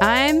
I'm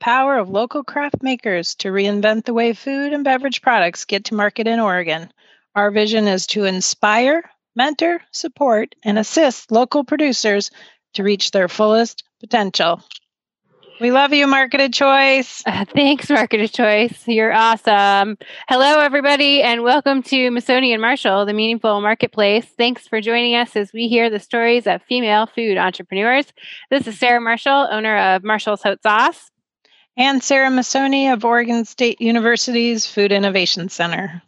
power of local craft makers to reinvent the way food and beverage products get to market in Oregon. Our vision is to inspire, mentor, support, and assist local producers to reach their fullest potential. We love you, Market of Choice. Thanks, Market of Choice. You're awesome. Hello, everybody, and welcome to Missoni and Marshall, the Meaningful Marketplace. Thanks for joining us as we hear the stories of female food entrepreneurs. This is Sarah Marshall, owner of Marshall's Hot Sauce. And Sarah Masoni of Oregon State University's Food Innovation Center.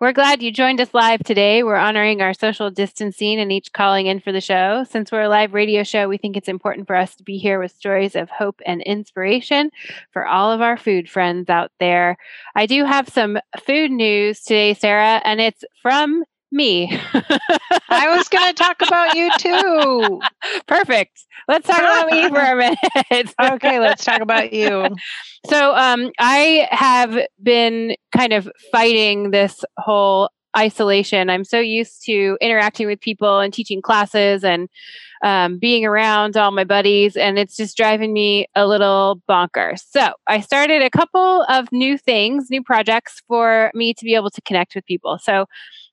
We're glad you joined us live today. We're honoring our social distancing and each calling in for the show. Since we're a live radio show, we think it's important for us to be here with stories of hope and inspiration for all of our food friends out there. I do have some food news today, Sarah, and it's from me. I was going to talk about you too. Perfect. Let's talk about me for a minute. Okay, let's talk about you. So I have been kind of fighting this whole isolation. I'm so used to interacting with people and teaching classes and being around all my buddies, and it's just driving me a little bonkers. So I started a couple of new things, new projects for me to be able to connect with people. So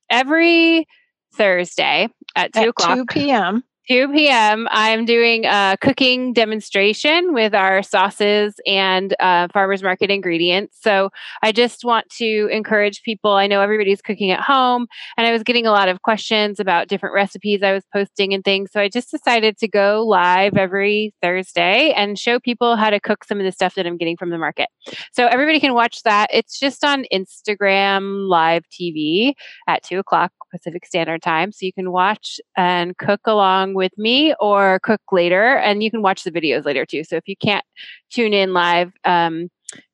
every Thursday at 2 o'clock, 2 p.m., I'm doing a cooking demonstration with our sauces and farmers market ingredients. So I just want to encourage people. I know everybody's cooking at home, and I was getting a lot of questions about different recipes I was posting and things. So I just decided to go live every Thursday and show people how to cook some of the stuff that I'm getting from the market. So everybody can watch that. It's just on Instagram Live TV at 2 o'clock Pacific Standard Time. So you can watch and cook along with me or cook later, and you can watch the videos later too. So if you can't tune in live,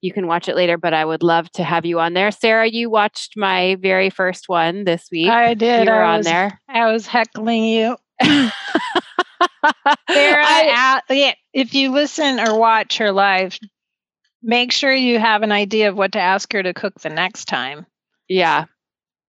you can watch it later, but I would love to have you on there. Sarah, you watched my very first one this week. I did. You were on there. I was heckling you. Sarah, if you listen or watch her live, make sure you have an idea of what to ask her to cook the next time. Yeah.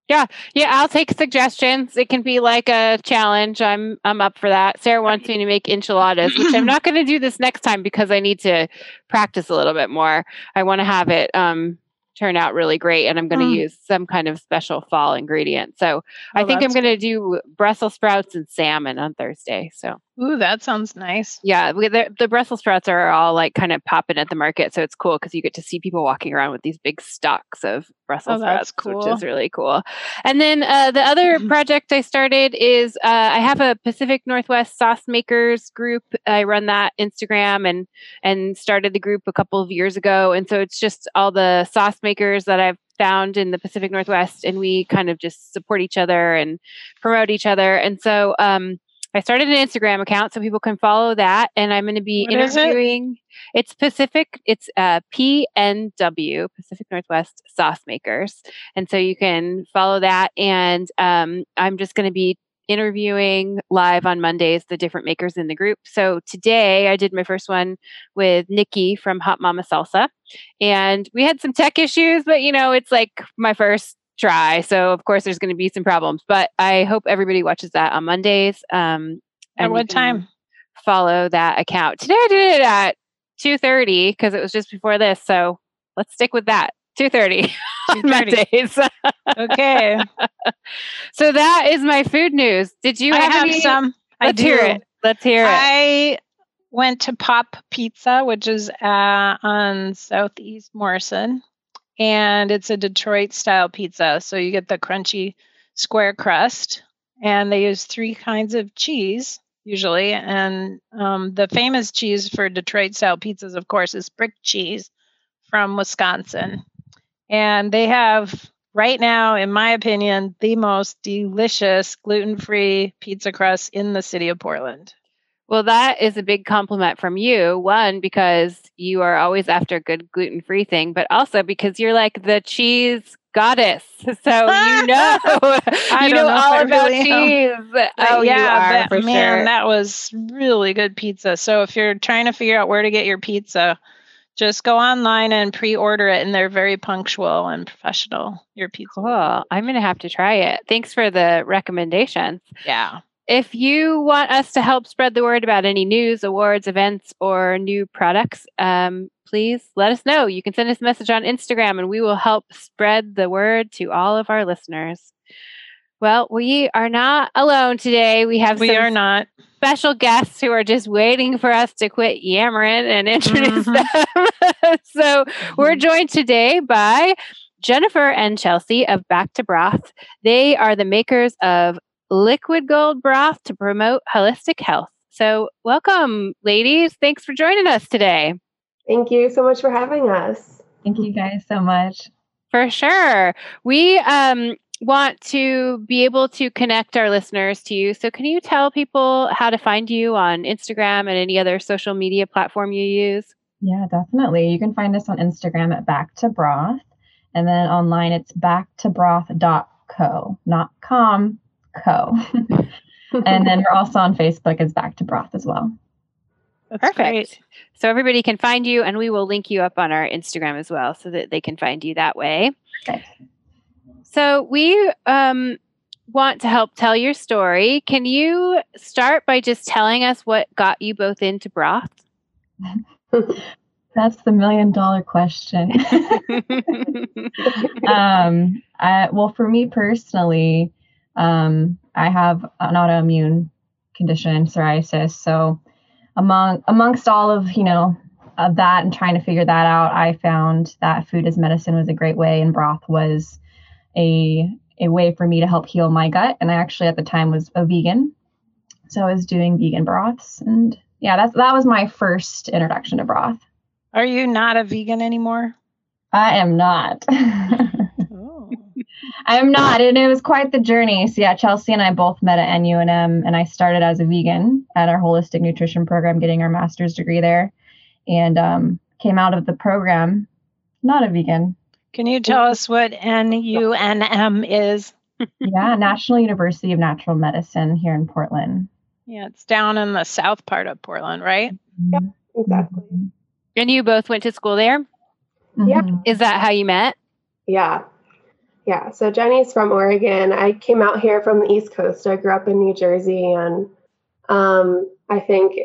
Yeah, I'll take suggestions. It can be like a challenge. I'm up for that. Sarah wants me to make enchiladas, which I'm not going to do this next time because I need to practice a little bit more. I want to have it turn out really great, and I'm going to use some kind of special fall ingredient. So I think I'm going to do Brussels sprouts and salmon on Thursday. So ooh, that sounds nice. Yeah, the Brussels sprouts are all like kind of popping at the market, so it's cool because you get to see people walking around with these big stocks of Brussels sprouts, cool. Which is really cool. And then the other project I started is I have a Pacific Northwest Sauce Makers group. I run that Instagram and started the group a couple of years ago, and so it's just all the sauce makers that I've found in the Pacific Northwest, and we kind of just support each other and promote each other. And so I started an Instagram account so people can follow that, and I'm going to be interviewing. It's Pacific. It's PNW, Pacific Northwest Sauce Makers, and so you can follow that. And I'm just going to be interviewing live on Mondays the different makers in the group. So today I did my first one with Nikki from Hot Mama Salsa, and we had some tech issues, but you know it's like my first try. So of course there's going to be some problems, but I hope everybody watches that on Mondays. At what time? Follow that account. Today I did it at 2:30 because it was just before this. So let's stick with that. 2:30 on Mondays. Okay. So that is my food news. Did you have any? Some. Let's hear it. I went to Pop Pizza, which is on Southeast Morrison. and it's a Detroit-style pizza. So you get the crunchy square crust, and they use 3 kinds of cheese usually. And the famous cheese for Detroit-style pizzas, of course, is brick cheese from Wisconsin. And they have, right now, in my opinion, the most delicious gluten-free pizza crust in the city of Portland. Well, that is a big compliment from you. One, because you are always after a good gluten-free thing, but also because you're like the cheese goddess. So you know, you know all about cheese. Oh, yeah, but man, that was really good pizza. So if you're trying to figure out where to get your pizza, just go online and pre-order it, and they're very punctual and professional. Your pizza. Cool. I'm going to have to try it. Thanks for the recommendations. Yeah. If you want us to help spread the word about any news, awards, events, or new products, please let us know. You can send us a message on Instagram, and we will help spread the word to all of our listeners. Well, we are not alone today. We have special guests who are just waiting for us to quit yammering and introduce them. So we're joined today by Jennifer and Chelsea of Back to Broth. They are the makers of liquid gold broth to promote holistic health. So welcome, ladies. Thanks for joining us today. Thank you so much for having us. Thank you guys so much. For sure. We want to be able to connect our listeners to you. So can you tell people how to find you on Instagram and any other social media platform you use? Yeah, definitely. You can find us on Instagram at Back to Broth. And then online, it's backtobroth.co, not com. Co. And then we're also on Facebook as Back to Broth as well. That's perfect. Great. So everybody can find you, and we will link you up on our Instagram as well so that they can find you that way. Okay. So we want to help tell your story. Can you start by just telling us what got you both into broth? That's the million-dollar question. Well, for me personally, I have an autoimmune condition, psoriasis. So amongst all of, that and trying to figure that out, I found that food as medicine was a great way. And broth was a way for me to help heal my gut. And I actually at the time was a vegan. So I was doing vegan broths. And yeah, that was my first introduction to broth. Are you not a vegan anymore? I am not. I'm not, and it was quite the journey. So yeah, Chelsea and I both met at NUNM, and I started as a vegan at our holistic nutrition program, getting our master's degree there, and came out of the program not a vegan. Can you tell us what NUNM is? Yeah, National University of Natural Medicine here in Portland. Yeah, it's down in the south part of Portland, right? Yep, exactly. And you both went to school there? Yep. Is that how you met? Yeah. Yeah, so Jenny's from Oregon. I came out here from the East Coast. I grew up in New Jersey, and I think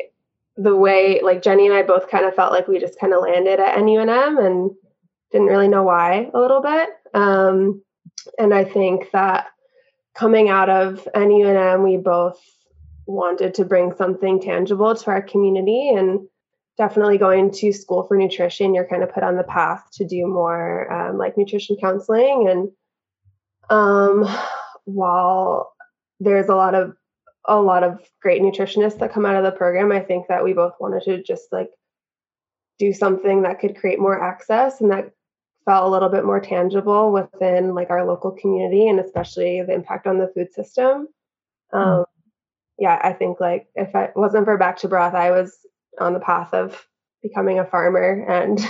the way, like, Jenny and I both kind of felt like we just kind of landed at NUNM and didn't really know why a little bit. And I think that coming out of NUNM, we both wanted to bring something tangible to our community, and definitely going to school for nutrition, you're kind of put on the path to do more like nutrition counseling. And while there's a lot of great nutritionists that come out of the program, I think that we both wanted to just like do something that could create more access and that felt a little bit more tangible within like our local community and especially the impact on the food system. Yeah, I think like if it wasn't for Back to Broth, I was on the path of becoming a farmer. And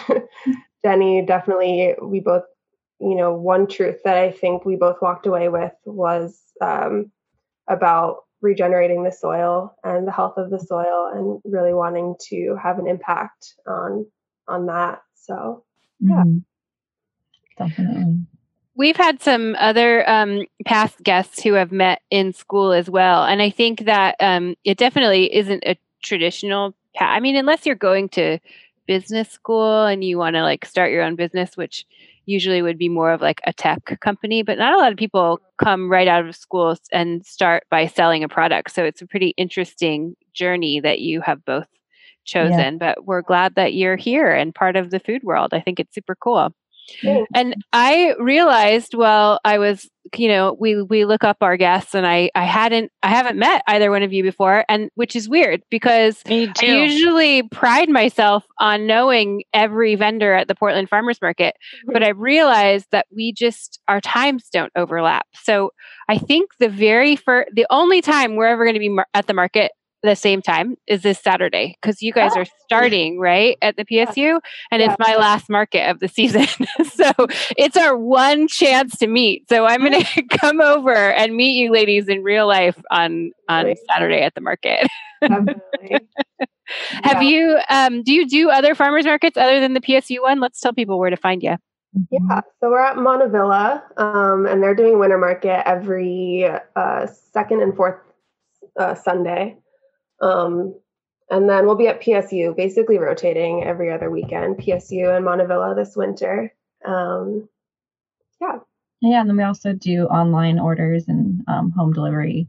Jenny, definitely, we both, one truth that I think we both walked away with was about regenerating the soil and the health of the soil and really wanting to have an impact on that. So, yeah. Mm-hmm. Definitely. We've had some other past guests who have met in school as well. And I think that it definitely isn't a traditional, I mean, unless you're going to business school and you want to like start your own business, which usually would be more of like a tech company, but not a lot of people come right out of school and start by selling a product. So it's a pretty interesting journey that you have both chosen, yeah. But we're glad that you're here and part of the food world. I think it's super cool. And I realized while I was, you know, we look up our guests, and I haven't met either one of you before, and which is weird because I usually pride myself on knowing every vendor at the Portland Farmers Market, but I realized that we just, our times don't overlap. So I think the only time we're ever going to be at the market the same time is this Saturday, because you guys are starting right at the PSU, and it's my last market of the season. So it's our one chance to meet. So I'm going to come over and meet you ladies in real life on Saturday at the market. Have you, do you do other farmers markets other than the PSU one? Let's tell people where to find you. Yeah, so we're at Montevilla, and they're doing winter market every second and fourth Sunday. And then we'll be at PSU, basically rotating every other weekend, PSU and Montevilla this winter. Yeah. And then we also do online orders and, home delivery,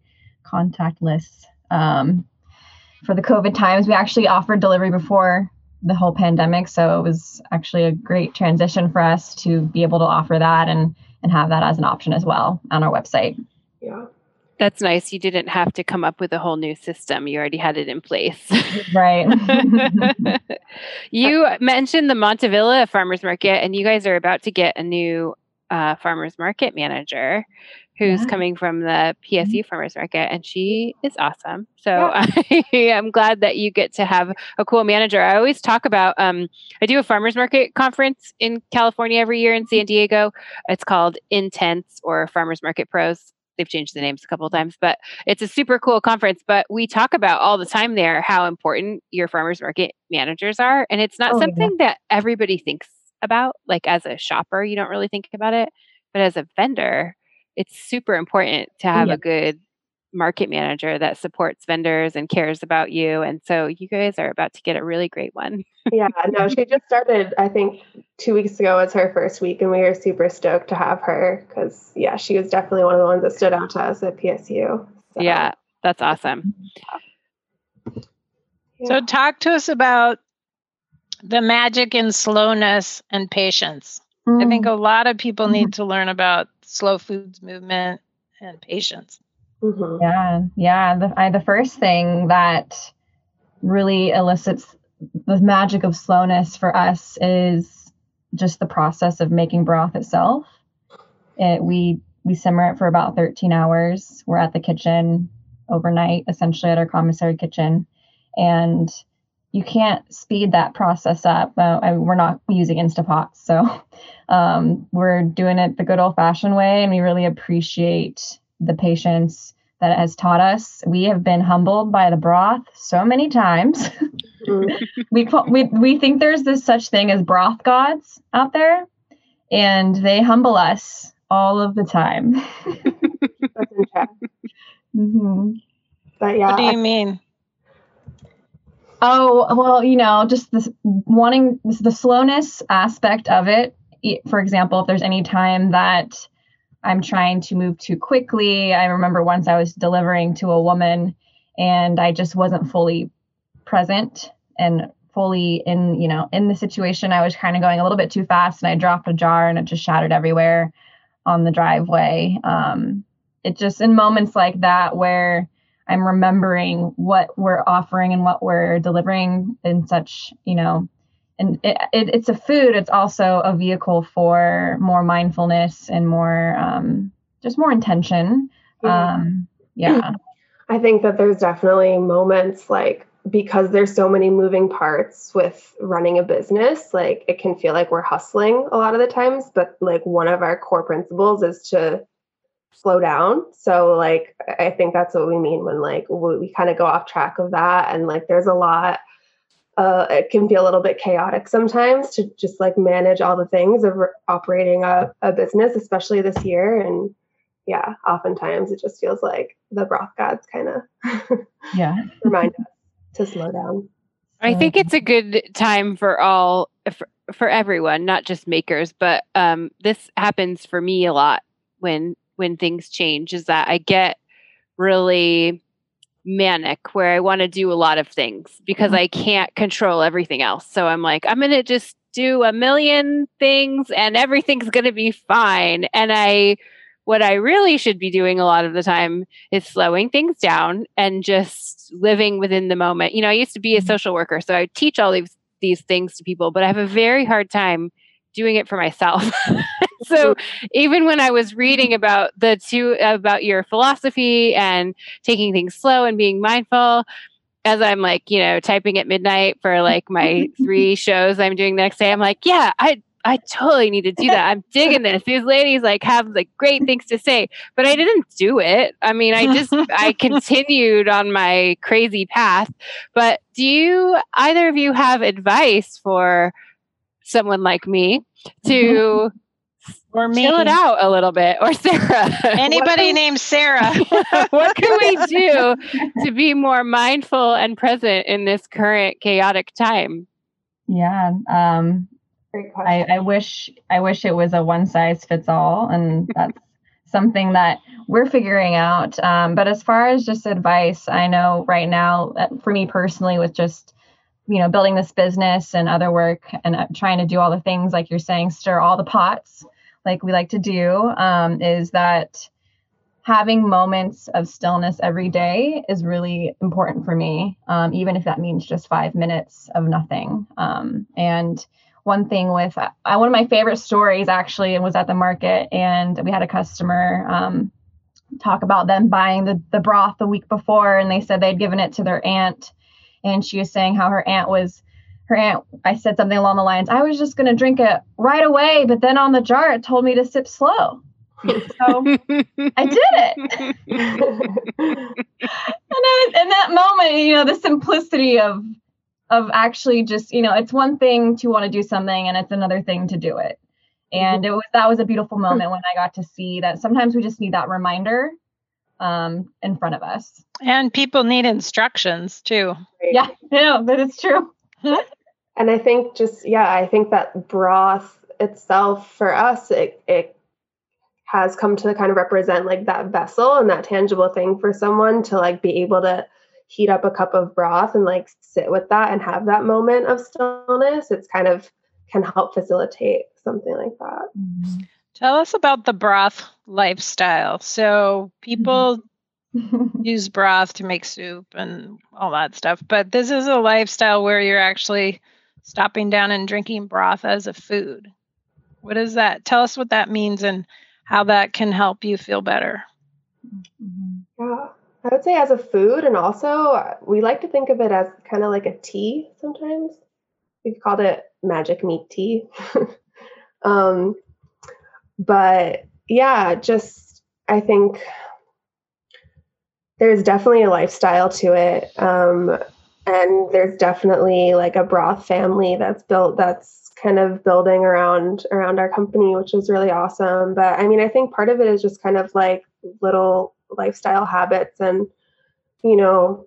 contactless. For the COVID times, we actually offered delivery before the whole pandemic. So it was actually a great transition for us to be able to offer that and have that as an option as well on our website. Yeah. That's nice. You didn't have to come up with a whole new system. You already had it in place. Right. You mentioned the Montevilla Farmers Market, and you guys are about to get a new farmers market manager who's coming from the PSU Farmers Market, and she is awesome. So I'm glad that you get to have a cool manager. I always talk about, I do a farmers market conference in California every year in San Diego. It's called Intense or Farmers Market Pros. They've changed the names a couple of times, but it's a super cool conference. But we talk about all the time there how important your farmers market managers are. And it's not something that everybody thinks about. Like as a shopper, you don't really think about it. But as a vendor, it's super important to have a good market manager that supports vendors and cares about you. And so you guys are about to get a really great one. She just started, I think 2 weeks ago was her first week, and we were super stoked to have her because she was definitely one of the ones that stood out to us at PSU. So. Yeah, that's awesome. Yeah. So talk to us about the magic in slowness and patience. Mm-hmm. I think a lot of people need to learn about slow foods movement and patience. Mm-hmm. Yeah. The first thing that really elicits the magic of slowness for us is just the process of making broth itself. We simmer it for about 13 hours. We're at the kitchen overnight, essentially at our commissary kitchen, and you can't speed that process up. We're not using Instapots, so we're doing it the good old-fashioned way, and we really appreciate the patience that it has taught us. We have been humbled by the broth so many times. We think there's this such thing as broth gods out there, and they humble us all of the time. But what do you mean? Oh, well, you know, just the slowness aspect of it. For example, if there's any time that I'm trying to move too quickly. I remember once I was delivering to a woman and I just wasn't fully present and fully in the situation. I was kind of going a little bit too fast, and I dropped a jar and it just shattered everywhere on the driveway. It just, in moments like that where I'm remembering what we're offering and what we're delivering in such, and it's a food. It's also a vehicle for more mindfulness and more, just more intention. I think that there's definitely moments because there's so many moving parts with running a business, it can feel like we're hustling a lot of the times, but one of our core principles is to slow down. So I think that's what we mean when we kind of go off track of that. And there's a lot. It can be a little bit chaotic sometimes to just manage all the things of operating a business, especially this year. And oftentimes it just feels like the broth gods kind of remind us to slow down. I think it's a good time for everyone, not just makers, but this happens for me a lot when things change, is that I get really manic where I want to do a lot of things because I can't control everything else. So I'm like, I'm going to just do a million things and everything's going to be fine. And what I really should be doing a lot of the time is slowing things down and just living within the moment. You know, I used to be a social worker, so I teach all these things to people, but I have a very hard time doing it for myself. So even when I was reading about about your philosophy and taking things slow and being mindful, as I'm like, you know, typing at midnight for like my 3 shows I'm doing the next day, I'm like, yeah, I totally need to do that. I'm digging this. These ladies like have like great things to say, but I didn't do it. I mean, I continued on my crazy path. But do you, either of you, have advice for someone like me to or me. Chill it out a little bit, or Sarah? Anybody named Sarah. What can we do to be more mindful and present in this current chaotic time? Yeah. I wish it was a one size fits all. And that's something that we're figuring out. But as far as just advice, I know right now for me personally with just, you know, building this business and other work and trying to do all the things, like you're saying, stir all the pots, like we like to do, is that having moments of stillness every day is really important for me, even if that means just 5 minutes of nothing. And one thing with one of my favorite stories actually was at the market, and we had a customer talk about them buying the broth the week before, and they said they'd given it to their aunt. And she was saying how her aunt, I said something along the lines, I was just going to drink it right away, but then on the jar, it told me to sip slow. So I did it. In that moment, you know, the simplicity of actually just, you know, it's one thing to want to do something and it's another thing to do it. And that was a beautiful moment when I got to see that sometimes we just need that reminder in front of us. And people need instructions too. Yeah, no, that is true. And I think I think that broth itself for us, it has come to kind of represent like that vessel and that tangible thing for someone to like be able to heat up a cup of broth and like sit with that and have that moment of stillness. It's kind of can help facilitate something like that. Mm-hmm. Tell us about the broth lifestyle. So people use broth to make soup and all that stuff, but this is a lifestyle where you're actually stopping down and drinking broth as a food. What is that? Tell us what that means and how that can help you feel better. Yeah, I would say as a food, and also we like to think of it as kind of like a tea sometimes. We've called it magic meat tea. But yeah, just, I think there's definitely a lifestyle to it. And there's definitely like a broth family that's kind of building around our company, which is really awesome. But I mean, I think part of it is just kind of like little lifestyle habits. And, you know,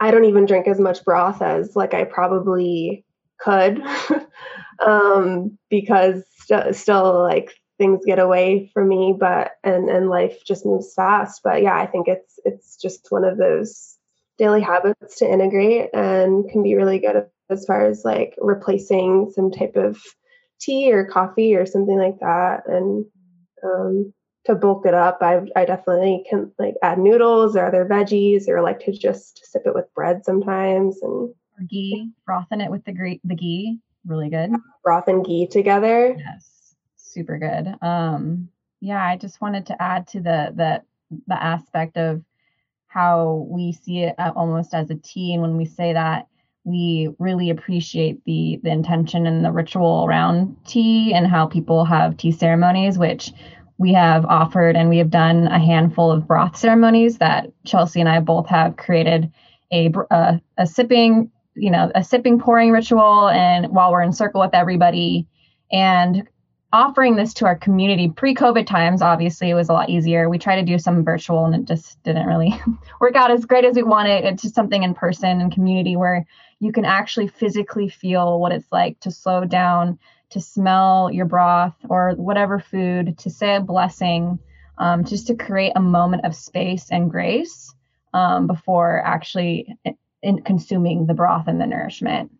I don't even drink as much broth as like I probably could, because still like things get away from me, and life just moves fast. But yeah, I think it's just one of those daily habits to integrate and can be really good as far as like replacing some type of tea or coffee or something like that. And, to bulk it up, I definitely can like add noodles or other veggies, or like to just sip it with bread sometimes, and or ghee, brothen it with the ghee. Really good. Broth and ghee together. Yes. Super good. Yeah, I just wanted to add to the aspect of how we see it almost as a tea. And when we say that, we really appreciate the intention and the ritual around tea and how people have tea ceremonies, which we have offered, and we have done a handful of broth ceremonies that Chelsea and I both have created a sipping, you know, a sipping pouring ritual, and while we're in circle with everybody, and offering this to our community. Pre-COVID times, obviously, it was a lot easier. We tried to do some virtual and it just didn't really work out as great as we wanted. It's just something in person and community where you can actually physically feel what it's like to slow down, to smell your broth or whatever food, to say a blessing, just to create a moment of space and grace before actually in consuming the broth and the nourishment.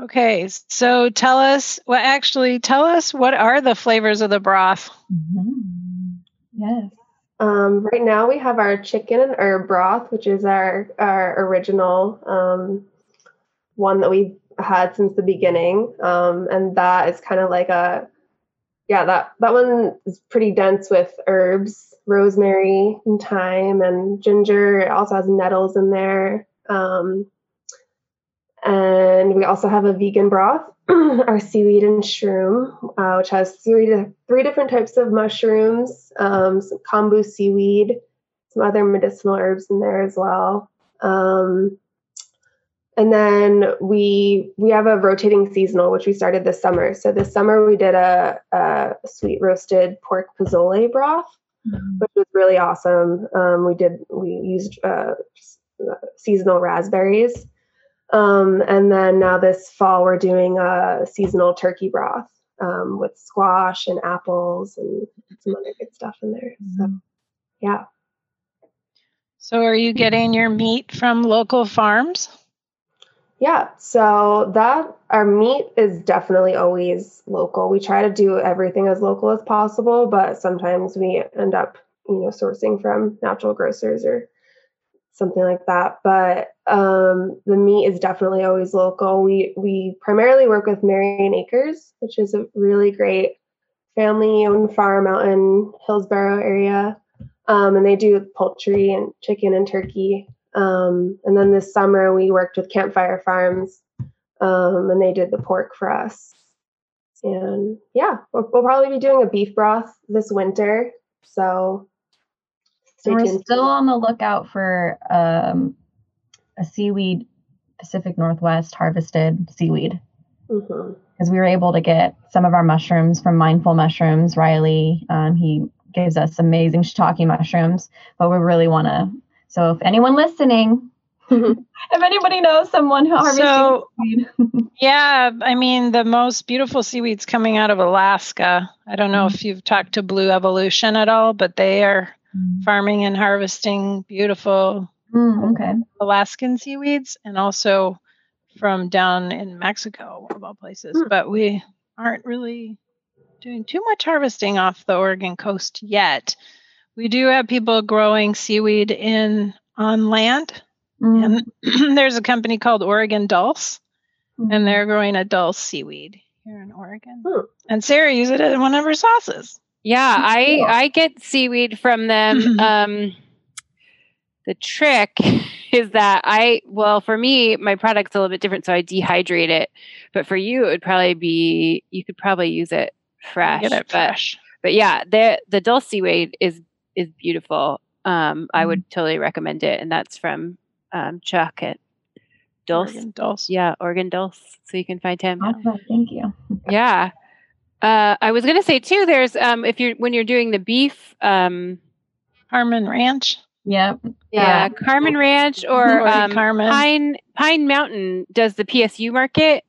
Okay, so tell us what are the flavors of the broth? Mm-hmm. Yes. Right now we have our chicken and herb broth, which is our original one that we've had since the beginning. And that is kind of like that one is pretty dense with herbs, rosemary and thyme and ginger. It also has nettles in there. And we also have a vegan broth, our seaweed and shroom, which has three different types of mushrooms, some kombu seaweed, some other medicinal herbs in there as well. And then we have a rotating seasonal, which we started this summer. So this summer we did a sweet roasted pork pozole broth, mm-hmm. which was really awesome. We used seasonal raspberries. And then now this fall, we're doing a seasonal turkey broth with squash and apples and some other good stuff in there. So, yeah. So are you getting your meat from local farms? Yeah. So our meat is definitely always local. We try to do everything as local as possible, but sometimes we end up, sourcing from natural grocers or something like that. But the meat is definitely always local. We primarily work with Marion Acres, which is a really great family-owned farm out in Hillsborough area. And they do poultry and chicken and turkey. And then this summer we worked with Campfire Farms, and they did the pork for us. And yeah, we'll probably be doing a beef broth this winter. So we're still on the lookout for a seaweed, Pacific Northwest harvested seaweed, because mm-hmm. we were able to get some of our mushrooms from Mindful Mushrooms. Riley, he gives us amazing shiitake mushrooms, but we really want to. So if anyone listening, if anybody knows someone who harvests seaweed. Yeah, the most beautiful seaweed's coming out of Alaska. I don't know if you've talked to Blue Evolution at all, but they are farming and harvesting beautiful Alaskan seaweeds, and also from down in Mexico, of all places. But we aren't really doing too much harvesting off the Oregon coast yet. We do have people growing seaweed on land. And there's a company called Oregon Dulse, and they're growing a dulse seaweed here in Oregon. And Sarah uses it in one of her sauces. Yeah, I get seaweed from them. The trick is that for me, my product's a little bit different, so I dehydrate it. But for you, it would probably be, you could probably use it fresh. Get it fresh. But yeah, the dulse seaweed is beautiful. I would totally recommend it, and that's from Chuck at Dulse. Oregon Dulse. Yeah, Oregon Dulse. So you can find him. Awesome, thank you. Yeah. I was going to say too, there's, when you're doing the beef, Carmen Ranch. Yep. Yeah. Carmen Ranch or, Pine Mountain does the PSU market,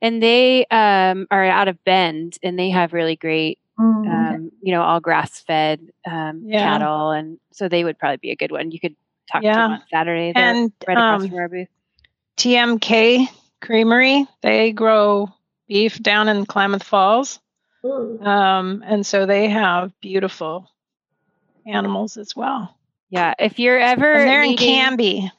and they, are out of Bend, and they have really great, all grass fed, cattle. And so they would probably be a good one. You could talk to them on Saturday. And, right across from our booth. TMK Creamery, they grow beef down in Klamath Falls. And so they have beautiful animals as well. Yeah. If you're ever in Canby,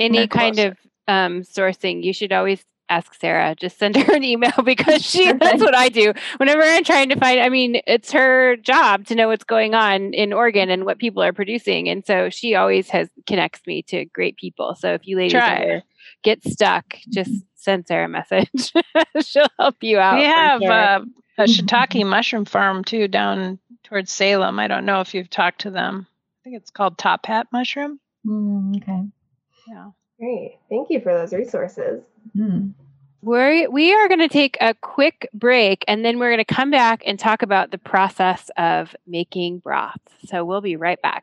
any kind of sourcing, you should always ask Sarah. Just send her an email, because that's what I do. Whenever I'm trying to find, it's her job to know what's going on in Oregon and what people are producing. And so she always connects me to great people. So if you ladies ever get stuck, just send Sarah a message. She'll help you out. We have a shiitake mushroom farm too down towards Salem. I don't know if you've talked to them. I think it's called Top Hat Mushroom. Okay. Yeah. Great. Thank you for those resources. We are going to take a quick break, and then we're going to come back and talk about the process of making broth. So we'll be right back.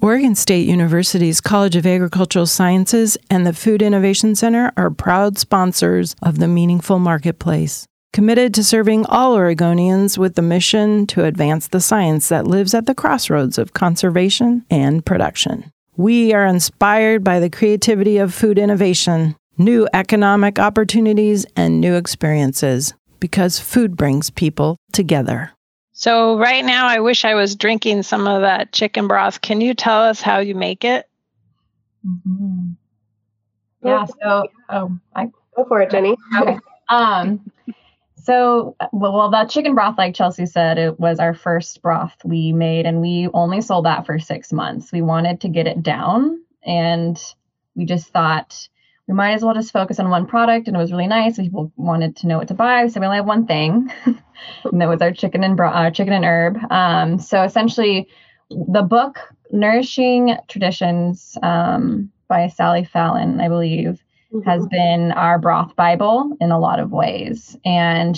Oregon State University's College of Agricultural Sciences and the Food Innovation Center are proud sponsors of the Meaningful Marketplace, committed to serving all Oregonians with the mission to advance the science that lives at the crossroads of conservation and production. We are inspired by the creativity of food innovation. new economic opportunities, and new experiences, because food brings people together. So right now, I wish I was drinking some of that chicken broth. Can you tell us how you make it? Mm-hmm. Yeah, so go for it, Jenny. Okay. So, that chicken broth, like Chelsea said, it was our first broth we made, and we only sold that for 6 months. We wanted to get it down, and we just thought we might as well just focus on one product, and it was really nice. People wanted to know what to buy, so we only had one thing, and that was our chicken and herb. So essentially, the book Nourishing Traditions by Sally Fallon, I believe, has been our broth Bible in a lot of ways. And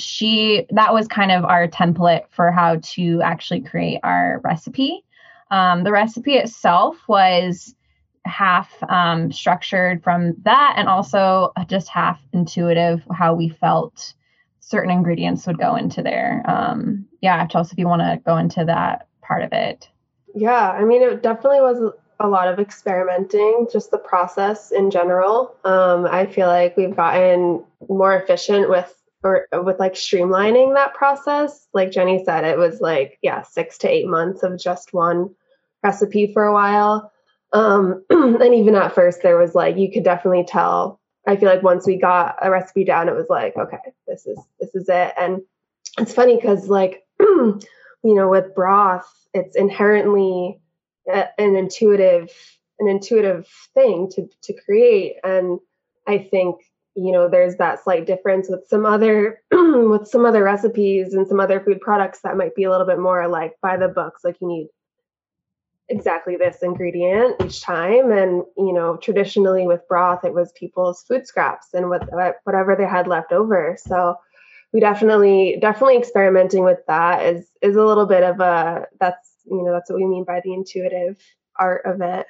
that was kind of our template for how to actually create our recipe. The recipe itself was half structured from that, and also just half intuitive, how we felt certain ingredients would go into there. Chelsea, if you want to go into that part of it. Yeah, I mean, it definitely was a lot of experimenting, just the process in general. I feel like we've gotten more efficient with streamlining that process. Like Jenny said, it was 6 to 8 months of just one recipe for a while. And even at first there was you could definitely tell, I feel like once we got a recipe down, it was okay, this is it. And it's funny because with broth, it's inherently an intuitive thing to create. And I think, there's that slight difference with some other recipes and some other food products that might be a little bit more by the books, you need exactly this ingredient each time. And, traditionally with broth, it was people's food scraps and whatever they had left over. So we definitely experimenting with that is a little bit of that's what we mean by the intuitive art of it.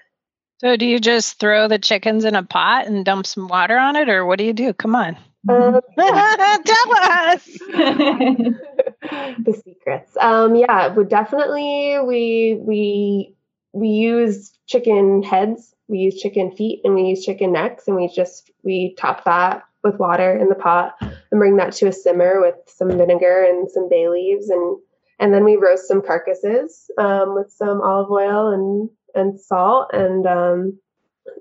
So do you just throw the chickens in a pot and dump some water on it, or what do you do? Come on. Tell us the secrets. We use chicken heads, we use chicken feet, and we use chicken necks, and we top that with water in the pot and bring that to a simmer with some vinegar and some bay leaves, and then we roast some carcasses with some olive oil and salt, and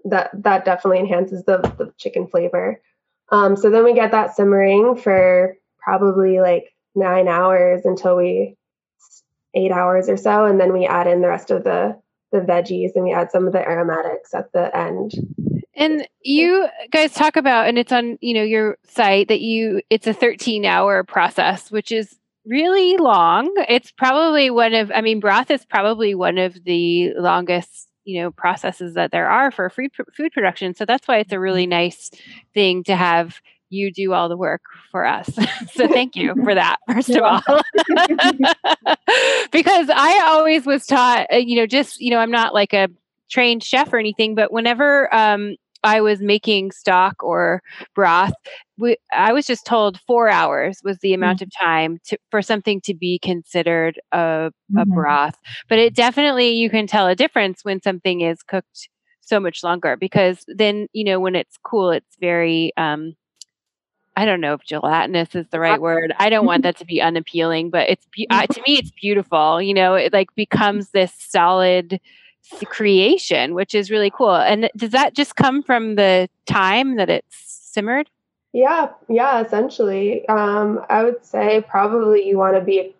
that definitely enhances the chicken flavor. So then we get that simmering for probably 9 hours 8 hours or so, and then we add in the rest of the veggies, and we add some of the aromatics at the end. And you guys talk about, and it's on your site, that it's a 13-hour process, which is really long. It's probably broth is probably one of the longest, processes that there are for food production. So that's why it's a really nice thing to have you do all the work for us. So thank you for that, first of all. Because I always was taught, I'm not a trained chef or anything, but whenever I was making stock or broth, I was just told 4 hours was the amount of time for something to be considered a broth. But it definitely, you can tell a difference when something is cooked so much longer, because then, when it's cool, it's very, I don't know if gelatinous is the right word. I don't want that to be unappealing, but it's, to me, it's beautiful. It becomes this solid creation, which is really cool. And does that just come from the time that it's simmered? Yeah, essentially. I would say probably you want to be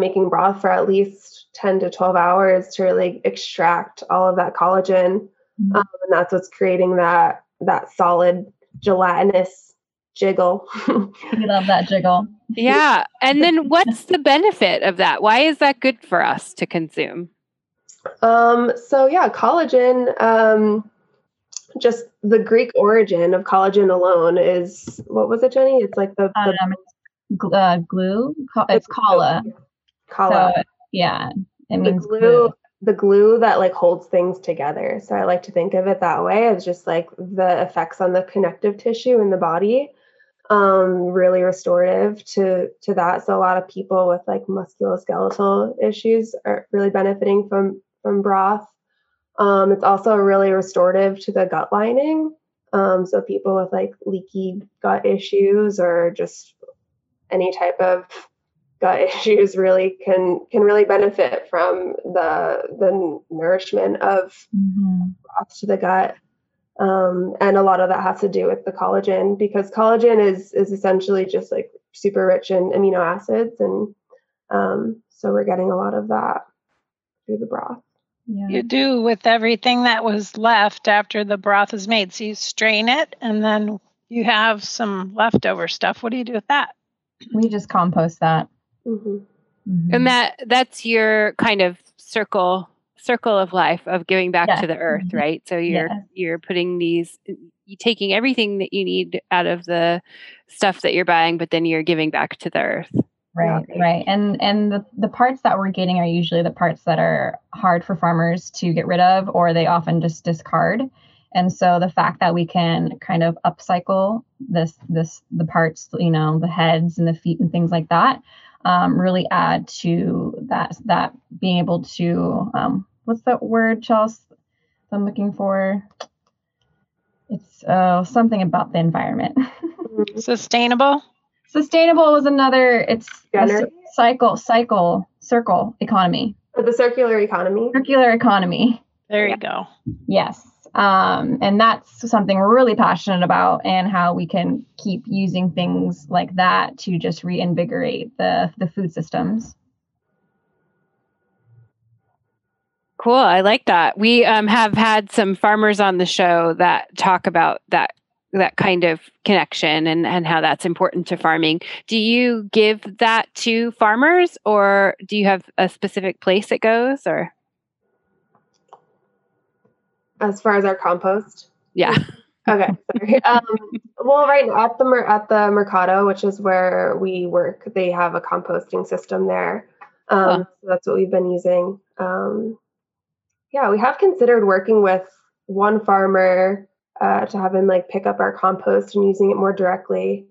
making broth for at least 10 to 12 hours to really extract all of that collagen. And that's what's creating that solid gelatinous jiggle. I love that jiggle. Yeah. And then what's the benefit of that? Why is that good for us to consume? Collagen, just the Greek origin of collagen alone is, what was it, Jenny? It's glue. It's kala. Kala. So, yeah. It means glue. The glue that holds things together. So I like to think of it that way. It's just the effects on the connective tissue in the body, really restorative to that. So a lot of people with musculoskeletal issues are really benefiting from broth. It's also really restorative to the gut lining. So people with like leaky gut issues or just any type of gut issues really can really benefit from the nourishment of broth to the gut. And a lot of that has to do with the collagen, because collagen is essentially just like super rich in amino acids. And so we're getting a lot of that through the broth. Yeah. You do with everything that was left after the broth is made. So you strain it and then you have some leftover stuff. What do you do with that? We just compost that. Mm-hmm. Mm-hmm. And that's your kind of circle of life of giving back to the earth, right? So you're putting these, you're taking everything that you need out of the stuff that you're buying, but then you're giving back to the earth. Right. And the parts that we're getting are usually the parts that are hard for farmers to get rid of, or they often just discard. And so the fact that we can kind of upcycle the parts, you know, the heads and the feet and things like that, really add to that being able to, what's that word, Chelsea, I'm looking for? It's something about the environment. Sustainable? Sustainable was another, it's a circle economy. For the circular economy. Circular economy. There you go. Yes. And that's something we're really passionate about, and how we can keep using things like that to just reinvigorate the food systems. Cool. I like that. We have had some farmers on the show that talk about that kind of connection and how that's important to farming. Do you give that to farmers, or do you have a specific place it goes, or? As far as our compost? Yeah. Okay. Sorry. Well, right now at the Mercado, which is where we work, they have a composting system there. So that's what we've been using. We have considered working with one farmer to have him like pick up our compost and using it more directly.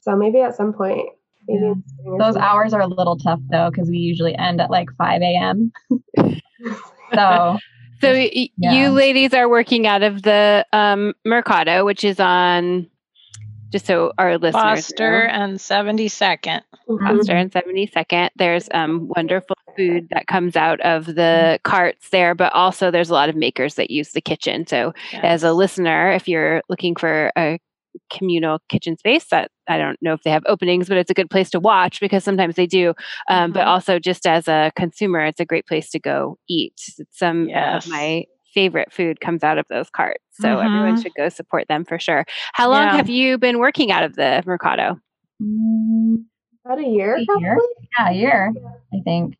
So maybe at some point. Maybe those hours are a little tough though, because we usually end at like 5 a.m. So you ladies are working out of the Mercado, which is on, just so our listeners Foster know. And 72nd. Mm-hmm. Foster and 72nd. There's wonderful food that comes out of the carts there, but also there's a lot of makers that use the kitchen. So as a listener, if you're looking for a communal kitchen space, that I don't know if they have openings, but it's a good place to watch because sometimes they do. But also just as a consumer, it's a great place to go eat. Some of my favorite food comes out of those carts. So everyone should go support them for sure. How long have you been working out of the Mercado? About a year. Yeah, a year, I think.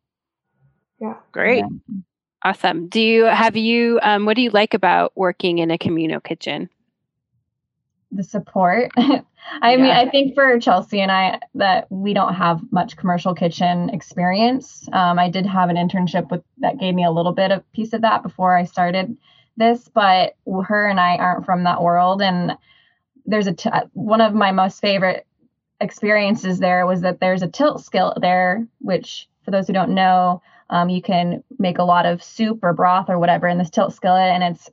Yeah. Great. Yeah. Awesome. What do you like about working in a communal kitchen? The support. I mean, I think for Chelsea and I, that we don't have much commercial kitchen experience. I did have an internship that gave me a little bit of piece of that before I started this, but her and I aren't from that world. And there's one of my most favorite experiences there was that there's a tilt skillet there, which for those who don't know, you can make a lot of soup or broth or whatever in this tilt skillet, and it's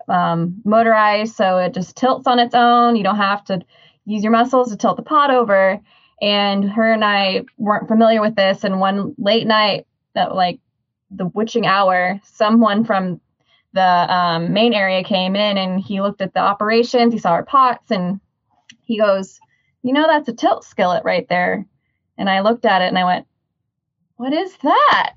motorized. So it just tilts on its own. You don't have to use your muscles to tilt the pot over. And her and I weren't familiar with this. And one late night at like the witching hour, someone from the main area came in, and he looked at the operations. He saw our pots and he goes, you know, that's a tilt skillet right there. And I looked at it and I went, what is that?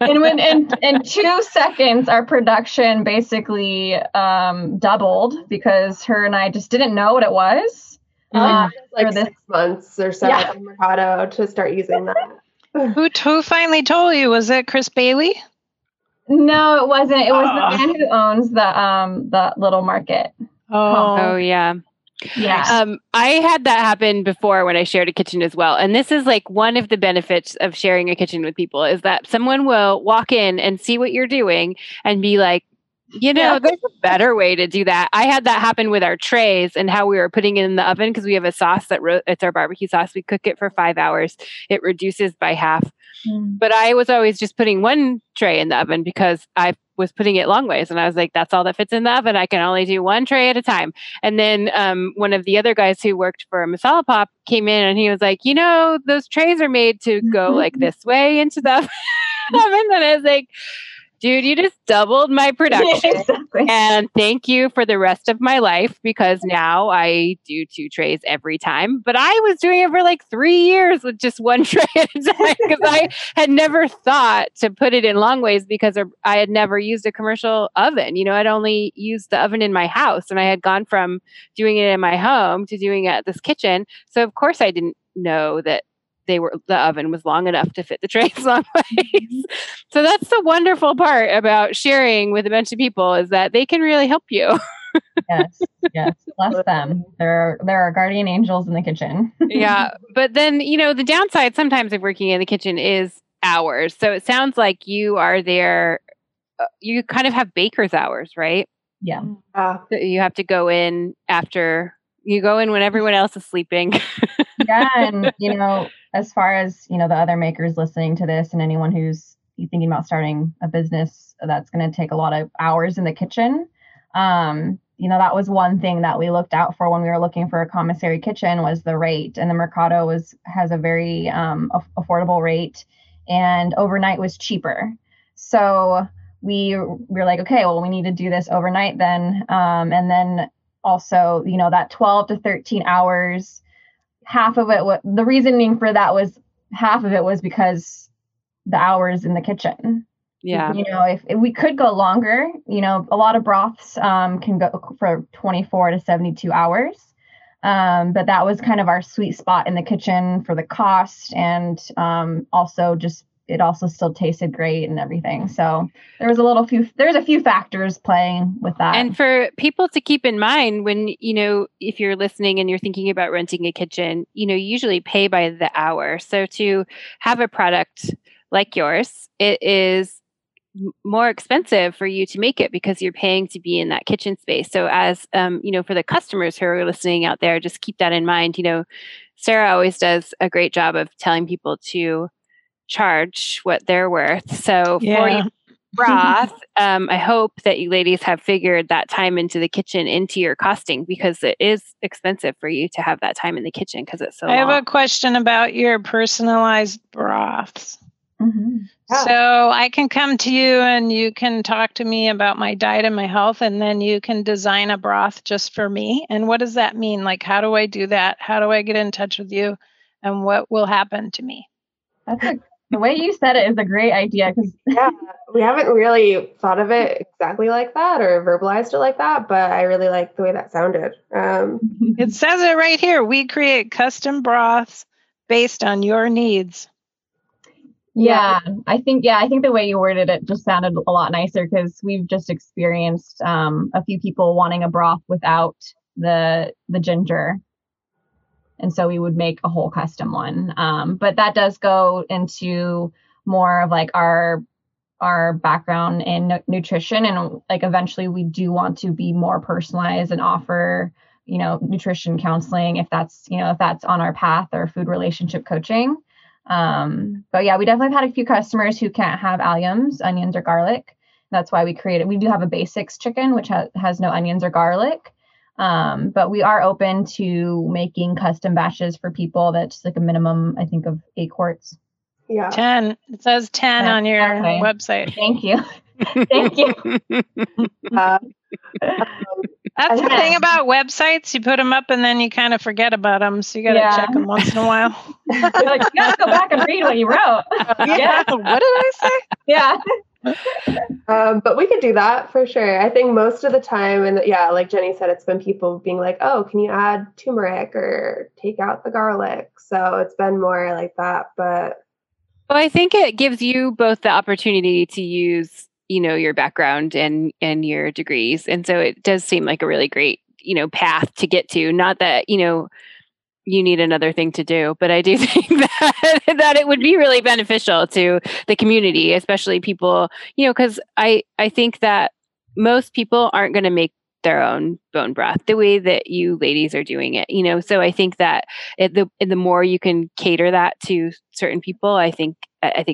And when in 2 seconds, our production basically doubled because her and I just didn't know what it was. Like for 6 months or so at Mercado to start using that. Who finally told you? Was it Chris Bailey? No, it wasn't. It was the man who owns the little market. I had that happen before when I shared a kitchen as well. And this is like one of the benefits of sharing a kitchen with people is that someone will walk in and see what you're doing and be like, You know, there's a better way to do that. I had that happen with our trays and how we were putting it in the oven because we have a sauce that it's our barbecue sauce. We cook it for 5 hours. It reduces by half. Mm. But I was always just putting one tray in the oven because I was putting it long ways. And I was like, that's all that fits in the oven. I can only do one tray at a time. And then one of the other guys who worked for Masala Pop came in and he was like, you know, those trays are made to go like this way into the oven. And I was like, dude, you just doubled my production. Yeah, exactly. And thank you for the rest of my life, because now I do two trays every time. But I was doing it for like 3 years with just one tray at a time because I had never thought to put it in long ways because I had never used a commercial oven. You know, I'd only used the oven in my house, and I had gone from doing it in my home to doing it at this kitchen. So of course I didn't know that the oven was long enough to fit the trays long ways. So that's the wonderful part about sharing with a bunch of people is that they can really help you. Yes. Bless them. There are guardian angels in the kitchen. Yeah. But then, you know, the downside sometimes of working in the kitchen is hours. So it sounds like you are there. You kind of have baker's hours, right? Yeah. So you have to go in when everyone else is sleeping. Yeah. And, you know, as far as, you know, the other makers listening to this and anyone who's thinking about starting a business, that's going to take a lot of hours in the kitchen. You know, that was one thing that we looked out for when we were looking for a commissary kitchen was the rate. And the Mercado has a very affordable rate, and overnight was cheaper. So we were like, okay, well, we need to do this overnight then. And then also, you know, that 12 to 13 hours, the reasoning for that was half of it was because the hours in the kitchen. Yeah. You know, if we could go longer, you know, a lot of broths can go for 24 to 72 hours. But that was kind of our sweet spot in the kitchen for the cost. And also just, it also still tasted great and everything. So there's a few factors playing with that. And for people to keep in mind when, you know, if you're listening and you're thinking about renting a kitchen, you know, you usually pay by the hour. So to have a product like yours, it is more expensive for you to make it because you're paying to be in that kitchen space. So as, you know, for the customers who are listening out there, just keep that in mind. You know, Sarah always does a great job of telling people to charge what they're worth. So for your broth, I hope that you ladies have figured that time into the kitchen into your costing, because it is expensive for you to have that time in the kitchen because it's so long. I have a question about your personalized broths. Mm-hmm. Oh. So I can come to you and you can talk to me about my diet and my health, and then you can design a broth just for me. And what does that mean? Like, how do I do that? How do I get in touch with you? And what will happen to me? The way you said it is a great idea, because we haven't really thought of it exactly like that or verbalized it like that, but I really like the way that sounded. It says it right here. We create custom broths based on your needs. I think the way you worded it just sounded a lot nicer, because we've just experienced a few people wanting a broth without the ginger. And so we would make a whole custom one. But that does go into more of like our background in nutrition. And like, eventually we do want to be more personalized and offer, you know, nutrition counseling, if that's on our path, or food relationship coaching. But yeah, we definitely have had a few customers who can't have onions or garlic. That's why we do have a basics chicken, which has no onions or garlic. But we are open to making custom batches for people. That's like a minimum, I think, of 8 quarts. Yeah. 10. It says 10 on your website. Thank you. Thank you. That's the thing about websites. You put them up and then you kind of forget about them. So you got to check them once in a while. You're like, you got to go back and read what you wrote. What did I say? Yeah. But we could do that for sure. I think most of the time, and like Jenny said, it's been people being like, oh, can you add turmeric or take out the garlic? So it's been more like that. But well, I think it gives you both the opportunity to use, you know, your background and your degrees. And so it does seem like a really great, you know, path to get to. Not that, you know, you need another thing to do, but I do think that it would be really beneficial to the community, especially people, you know, because I think that most people aren't going to make their own bone broth the way that you ladies are doing it, you know? So I think that the more you can cater that to certain people, I think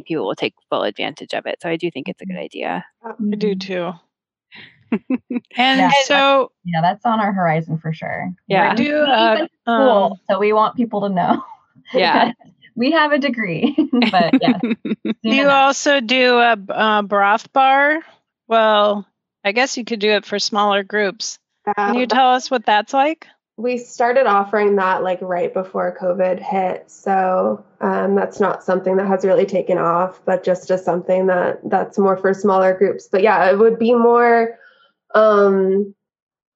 people will take full advantage of it. So I do think it's a good idea. I do too. That's on our horizon for sure. Yeah. We do, cool, so we want people to know. Yeah. We have a degree, but yeah. Also do a broth bar? Well, I guess you could do it for smaller groups. Can you tell us what that's like? We started offering that like right before COVID hit. So that's not something that has really taken off, but just as something that's more for smaller groups. But yeah, it would be more along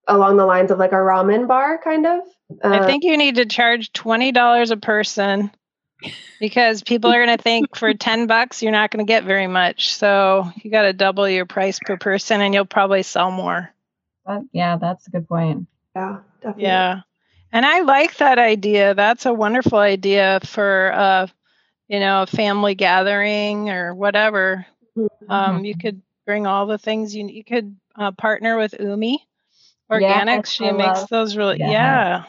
the lines of like a ramen bar kind of. I think you need to charge $20 a person. Because people are going to think for $10, you're not going to get very much. So you got to double your price per person and you'll probably sell more. Yeah, that's a good point. Yeah, definitely. Yeah. And I like that idea. That's a wonderful idea for, a family gathering or whatever. Mm-hmm. You could bring all the things you could partner with Umi Organics. Yeah, she makes those really, yeah.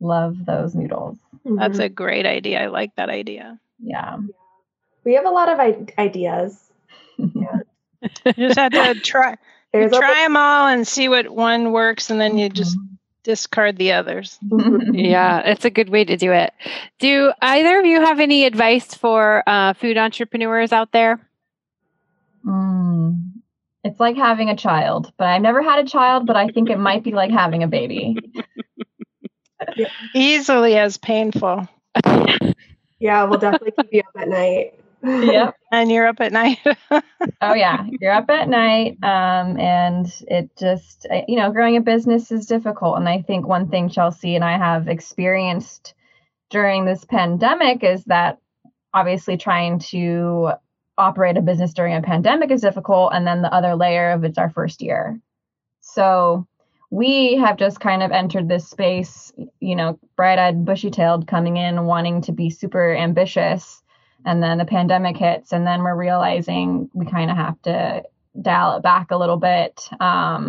Love those noodles. Mm-hmm. That's a great idea. I like that idea. Yeah. We have a lot of ideas. Yeah. You just have to try them all and see what one works, and then you just discard the others. Yeah, it's a good way to do it. Do either of you have any advice for food entrepreneurs out there? It's like having a child, but I've never had a child, but I think it might be like having a baby. Yeah. Easily as painful. Yeah, we'll definitely keep you up at night. Yep. And you're up at night. Oh yeah, you're up at night. And it just, growing a business is difficult. And I think one thing Chelsea and I have experienced during this pandemic is that obviously trying to operate a business during a pandemic is difficult. And then the other layer of it's our first year. So we have just kind of entered this space, bright-eyed, bushy-tailed, coming in, wanting to be super ambitious. And then the pandemic hits, and then we're realizing we kind of have to dial it back a little bit. My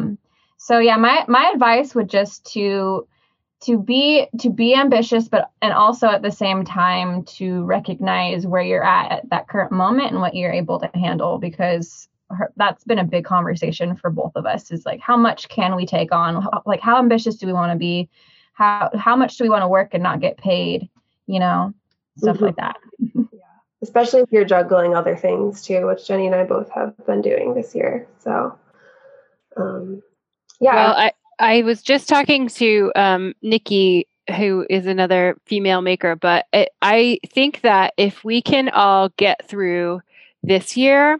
advice would just to be ambitious, but also at the same time to recognize where you're at that current moment and what you're able to handle, because that's been a big conversation for both of us is like, how much can we take on? How ambitious do we want to be? How much do we want to work and not get paid? Stuff like that. Yeah. Especially if you're juggling other things too, which Jenny and I both have been doing this year. So, yeah. Well, I was just talking to Nikki, who is another female maker, but I think that if we can all get through this year,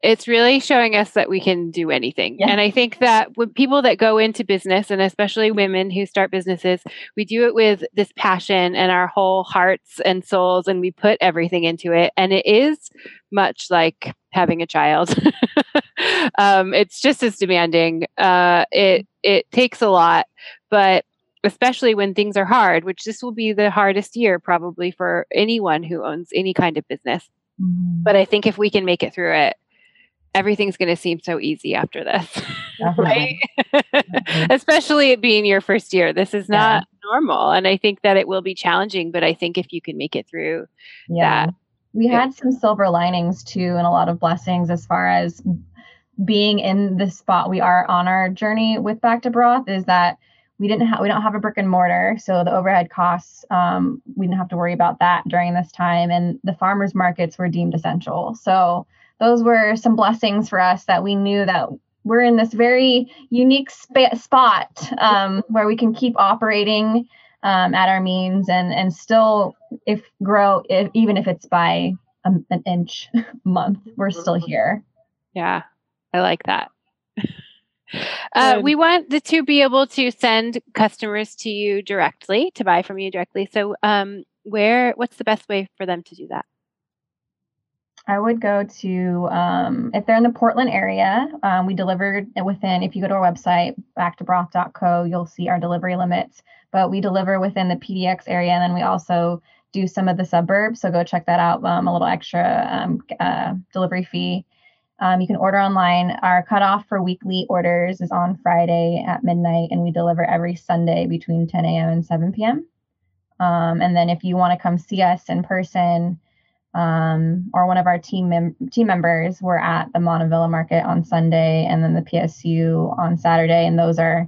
it's really showing us that we can do anything. Yeah. And I think that when people that go into business, and especially women who start businesses, we do it with this passion and our whole hearts and souls, and we put everything into it. And it is much like having a child. It's just as demanding. It takes a lot, but especially when things are hard, which this will be the hardest year probably for anyone who owns any kind of business. Mm-hmm. But I think if we can make it through it, everything's going to seem so easy after this, right? Especially it being your first year. This is not normal. And I think that it will be challenging, but I think if you can make it through that. We had some silver linings too, and a lot of blessings as far as being in the spot we are on our journey with Back to Broth is that we don't have a brick and mortar. So the overhead costs, we didn't have to worry about that during this time. And the farmers markets were deemed essential. So those were some blessings for us that we knew that we're in this very unique spot where we can keep operating at our means and still even if it's by an inch a month, we're still here. Yeah, I like that. We want to be able to send customers to you directly, to buy from you directly. So what's the best way for them to do that? I would go to, if they're in the Portland area, we deliver within, if you go to our website, backtobroth.co, you'll see our delivery limits, but we deliver within the PDX area. And then we also do some of the suburbs. So go check that out. A little extra delivery fee. You can order online. Our cutoff for weekly orders is on Friday at midnight, and we deliver every Sunday between 10 a.m. and 7 p.m. And then if you want to come see us in person, or one of our team members, we're at the Montevilla Market on Sunday and then the PSU on Saturday. And the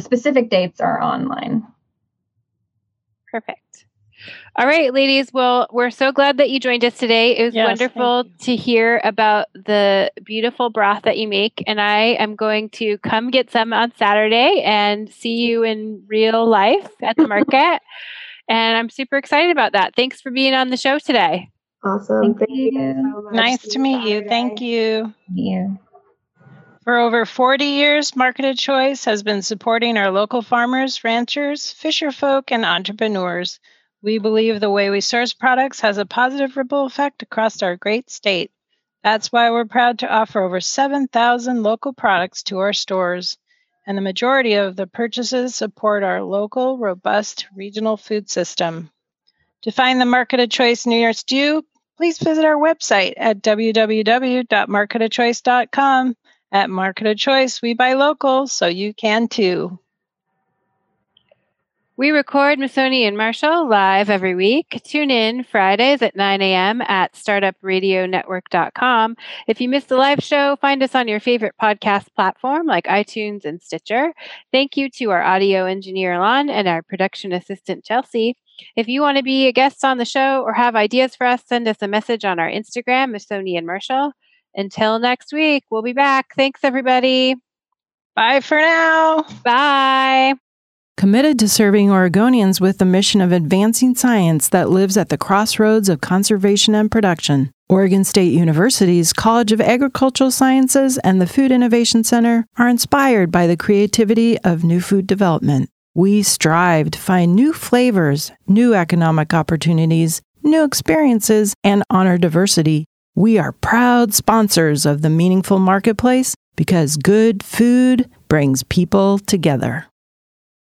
specific dates are online. Perfect. All right, ladies. Well, we're so glad that you joined us today. It was wonderful to hear about the beautiful broth that you make. And I am going to come get some on Saturday and see you in real life at the market. And I'm super excited about that. Thanks for being on the show today. Awesome. Thank you so much. Nice to meet you. Thank you. Yeah. For over 40 years, Market of Choice has been supporting our local farmers, ranchers, fisher folk, and entrepreneurs. We believe the way we source products has a positive ripple effect across our great state. That's why we're proud to offer over 7,000 local products to our stores, and the majority of the purchases support our local, robust regional food system. To find the Market of Choice nearest you, please visit our website at www.marketofchoice.com. At Market of Choice, we buy local, so you can too. We record Missoni and Marshall live every week. Tune in Fridays at 9 a.m. at startupradionetwork.com. If you missed the live show, find us on your favorite podcast platform like iTunes and Stitcher. Thank you to our audio engineer, Alon, and our production assistant, Chelsea. If you want to be a guest on the show or have ideas for us, send us a message on our Instagram, Missoni and Marshall. Until next week, we'll be back. Thanks, everybody. Bye for now. Bye. Committed to serving Oregonians with the mission of advancing science that lives at the crossroads of conservation and production, Oregon State University's College of Agricultural Sciences and the Food Innovation Center are inspired by the creativity of new food development. We strive to find new flavors, new economic opportunities, new experiences, and honor diversity. We are proud sponsors of the Meaningful Marketplace because good food brings people together.